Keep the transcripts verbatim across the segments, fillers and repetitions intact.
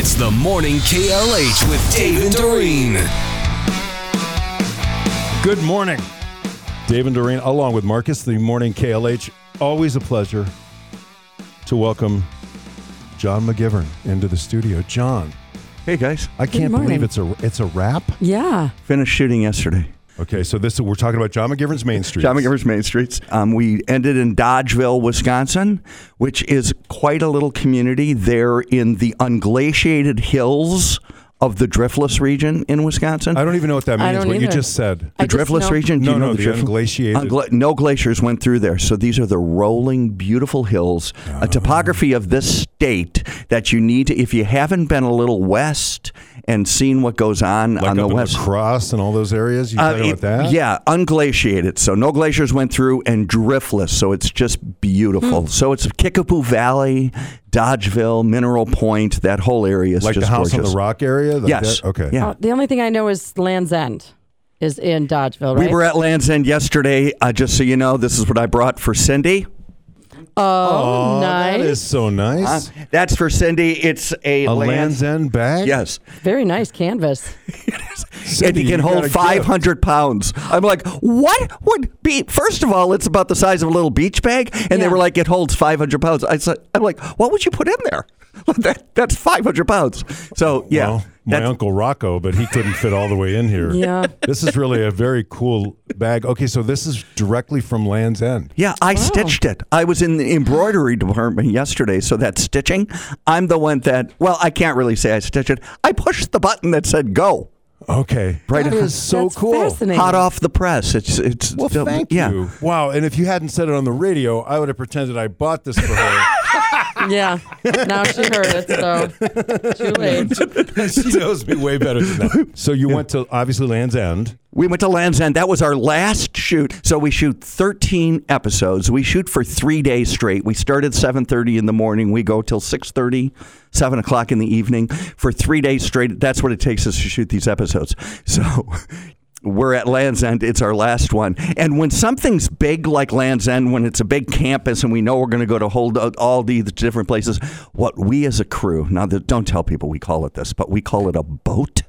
It's the Morning K L H with Dave and Doreen. Good morning, Dave and Doreen, along with Marcus, the Morning K L H. Always a pleasure to welcome John McGivern into the studio. John. Hey, guys. I can't believe it's a it's a wrap. Yeah. Finished shooting yesterday. Okay, so this we're talking about John McGivern's Main Streets. John McGivern's Main Streets. Um, we ended in Dodgeville, Wisconsin, which is quite a little community there in the unglaciated hills of the Driftless region in Wisconsin. I don't even know what that means, what either. You just said. The I Driftless region? No, you know no, the, the unglaciated. Ungla- no glaciers went through there. So these are the rolling, beautiful hills, oh. a topography of this state that you need to, if you haven't been a little west and seen what goes on like on the west. Like up across and all those areas? You uh, talking about that? Yeah, unglaciated. So no glaciers went through and Driftless. So it's just beautiful. Hmm. So it's Kickapoo Valley, Dodgeville, Mineral Point, that whole area is like just gorgeous. Like the House on the Rock area? Like yes. That? Okay. Yeah. Uh, the only thing I know is Lands End is in Dodgeville, right? We were at Lands End yesterday. Uh, just so you know, this is what I brought for Cindy. Oh, oh, nice. That is so nice. Uh, that's for Cindy. It's a, a Lands End bag? Yes. Very nice canvas. Cindy, and it can hold five hundred pounds. I'm like, what would be? First of all, it's about the size of a little beach bag. And yeah. they were like, it holds five hundred pounds. I said, I'm like, what would you put in there? That, that's five hundred pounds. So, yeah. Well, my uncle Rocco, but he couldn't fit all the way in here. Yeah. This is really a very cool bag. Okay, so this is directly from Land's End. Yeah, I wow. stitched it. I was in the embroidery department yesterday, so that stitching, I'm the one that, well, I can't really say I stitched it. I pushed the button that said go. Okay. Right. That is so That's cool. Hot off the press. It's it's Well, dumb. thank yeah. you. Wow, and if you hadn't said it on the radio, I would have pretended I bought this for her. Yeah. Now she heard it, so too late. She knows me way better than that. So you yeah. went to, obviously, Land's End. We went to Land's End. That was our last shoot. So we shoot thirteen episodes. We shoot for three days straight. We start at seven thirty in the morning. We go till six thirty, seven o'clock in the evening for three days straight. That's what it takes us to shoot these episodes. So we're at Land's End. It's our last one. And when something's big like Land's End, when it's a big campus and we know we're going to go to hold all these different places, what we as a crew, now don't tell people we call it this, but we call it a boat.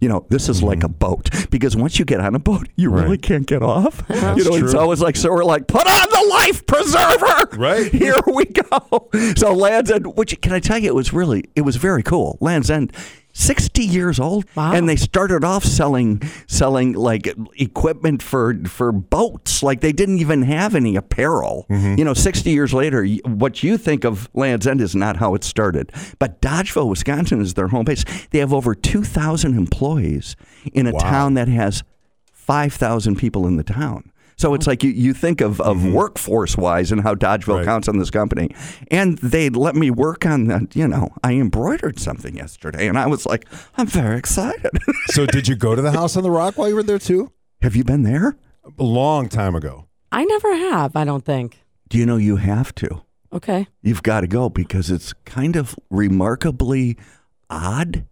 You know, this is like a boat, because once you get on a boat, you right. really can't get off. That's you know, true. It's always like, so we're like, put on the life preserver. Right. Here we go. So Land's End, which can I tell you, it was really, it was very cool. Land's End, sixty years old. Wow. And they started off selling, selling like equipment for, for boats. Like they didn't even have any apparel. Mm-hmm. You know, sixty years later, what you think of Land's End is not how it started. But Dodgeville, Wisconsin is their home base. They have over two thousand employees in a wow. town that has five thousand people in the town. So it's like you, you think of, of mm-hmm. workforce-wise and how Dodgeville right. counts on this company. And they let me work on that. You know, I embroidered something yesterday, and I was like, I'm very excited. So did you go to the House on the Rock while you were there, too? Have you been there? A long time ago. I never have, I don't think. Do you know you have to? Okay. You've got to go because it's kind of remarkably odd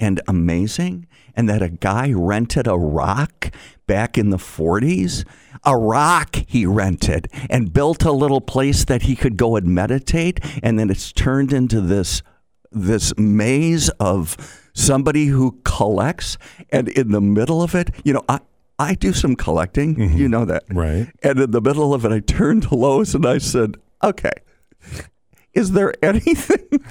and amazing, and that a guy rented a rock back in the forties. A rock he rented and built a little place that he could go and meditate, and then it's turned into this this maze of somebody who collects, and in the middle of it, you know, I, I do some collecting, mm-hmm. you know that. Right. And in the middle of it, I turned to Lois and I said, okay, is there anything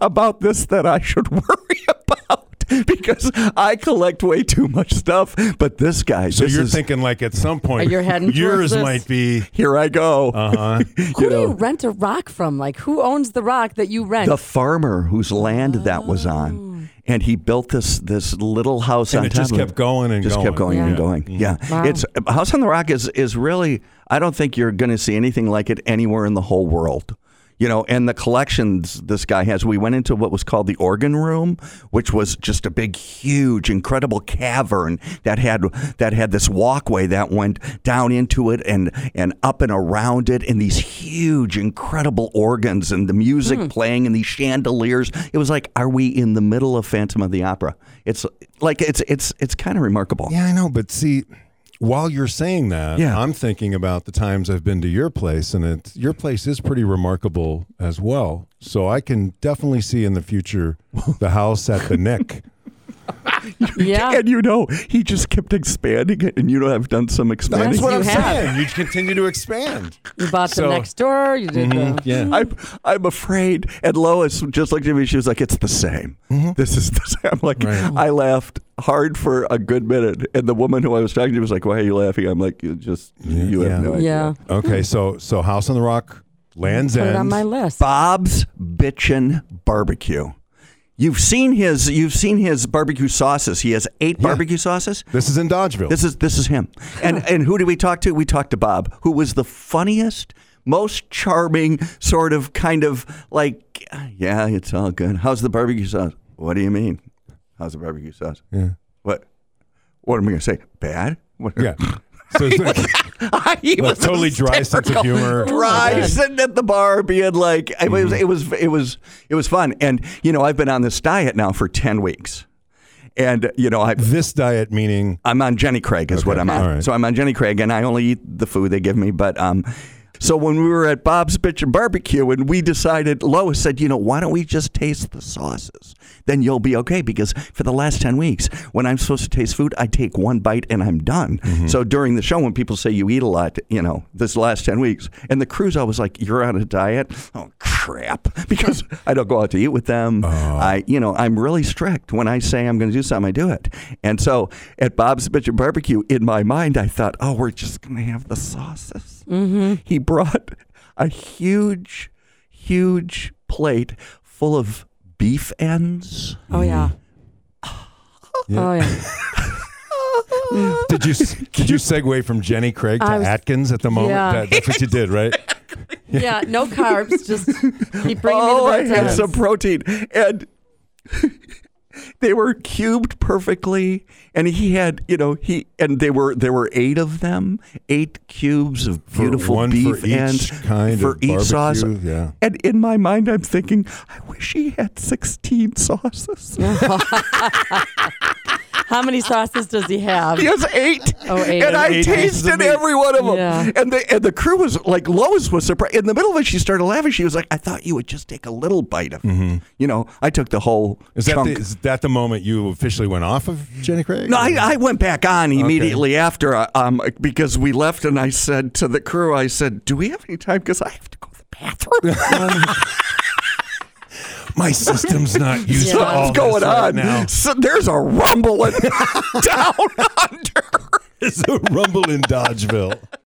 about this that I should worry about? Because I collect way too much stuff, but this guy. So this you're is, thinking like at some point, you're heading yours this? might be. Here I go. Uh-huh. Who you do know. you rent a rock from? Like who owns the rock that you rent? The farmer whose land oh. that was on, and he built this this little house and on it top just of kept it. going and just going. kept going yeah. and going. Mm-hmm. Yeah, wow. It's House on the Rock is is really. I don't think you're going to see anything like it anywhere in the whole world. You know, and the collections this guy has, we went into what was called the organ room, which was just a big, huge, incredible cavern that had that had this walkway that went down into it and and up and around it, and these huge, incredible organs and the music mm. playing and these chandeliers. It was like, are we in the middle of Phantom of the Opera? It's like it's it's it's kind of remarkable. Yeah, I know, but see, while you're saying that, yeah. I'm thinking about the times I've been to your place, and it's, your place is pretty remarkable as well. So I can definitely see in the future the house at the Nick. Yeah. And you know, he just kept expanding it, and you know, I've done some expanding. That's what you I'm have. saying. You continue to expand. You bought so, the next door. You did mm-hmm, the... Yeah. I'm, I'm afraid, and Lois, just like Jimmy, she was like, it's the same. Mm-hmm. This is the same. I'm like, right. I laughed hard for a good minute, and the woman who I was talking to was like, why are you laughing? I'm like, you just, yeah. you have yeah. no idea. Yeah. Okay, so, so House on the Rock, Lands End. Put it on my list. Bob's Bitchin' Barbecue. You've seen his you've seen his barbecue sauces. He has eight yeah. barbecue sauces. This is in Dodgeville. This is this is him. And and who did we talk to? We talked to Bob, who was the funniest, most charming, sort of kind of like, yeah, it's all good. How's the barbecue sauce? What do you mean? How's the barbecue sauce? Yeah. What? What am I gonna say? Bad? What? Yeah. So it's like, he was like totally dry sense of humor. Dry, oh, sitting at the bar being like, I mean, mm-hmm. it was, it was, it was, it was fun. And, you know, I've been on this diet now for ten weeks. And, you know, I this diet meaning? I'm on Jenny Craig is okay, what I'm on. Right. So I'm on Jenny Craig, and I only eat the food they give me. But, um, so when we were at Bob's Bitchin' Barbecue and we decided, Lois said, you know, why don't we just taste the sauces? Then you'll be okay, because for the last ten weeks, when I'm supposed to taste food, I take one bite and I'm done. Mm-hmm. So during the show, when people say you eat a lot, you know, this last ten weeks, and the crew's always like, you're on a diet? Oh, crap, because I don't go out to eat with them. Uh, I, you know, I'm really strict. When I say I'm going to do something, I do it. And so at Bob's Bitchin' Barbecue, in my mind, I thought, oh, we're just going to have the sauces. Mm-hmm. He brought a huge, huge plate full of beef ends. Oh, yeah. yeah. Oh, yeah. Did you did you segue from Jenny Craig to was, Atkins at the moment? Yeah. That, that's what you did, right? Yeah, no carbs. Just keep bringing oh, me the Oh, I had some protein. And... They were cubed perfectly, and he had, you know, he and they were there were eight of them, eight cubes of beautiful one beef for each and kind for of each barbecue, sauce. Yeah. And in my mind, I'm thinking, I wish he had sixteen sauces. How many sauces does he have? He has eight. Oh, eight. And, and I eight tasted every one of them. Yeah. And the and the crew was like, Lois was surprised. In the middle of it, she started laughing. She was like, I thought you would just take a little bite of it. Mm-hmm. You know, I took the whole is chunk. That the, is that the moment you officially went off of Jenny Craig? No, I, I went back on immediately okay. after um, because we left, and I said to the crew, I said, do we have any time? Because I have to go to the bathroom. My system's not used yeah. to all what's going this right on now. So there's a rumble in, down under. There's a rumble in Dodgeville.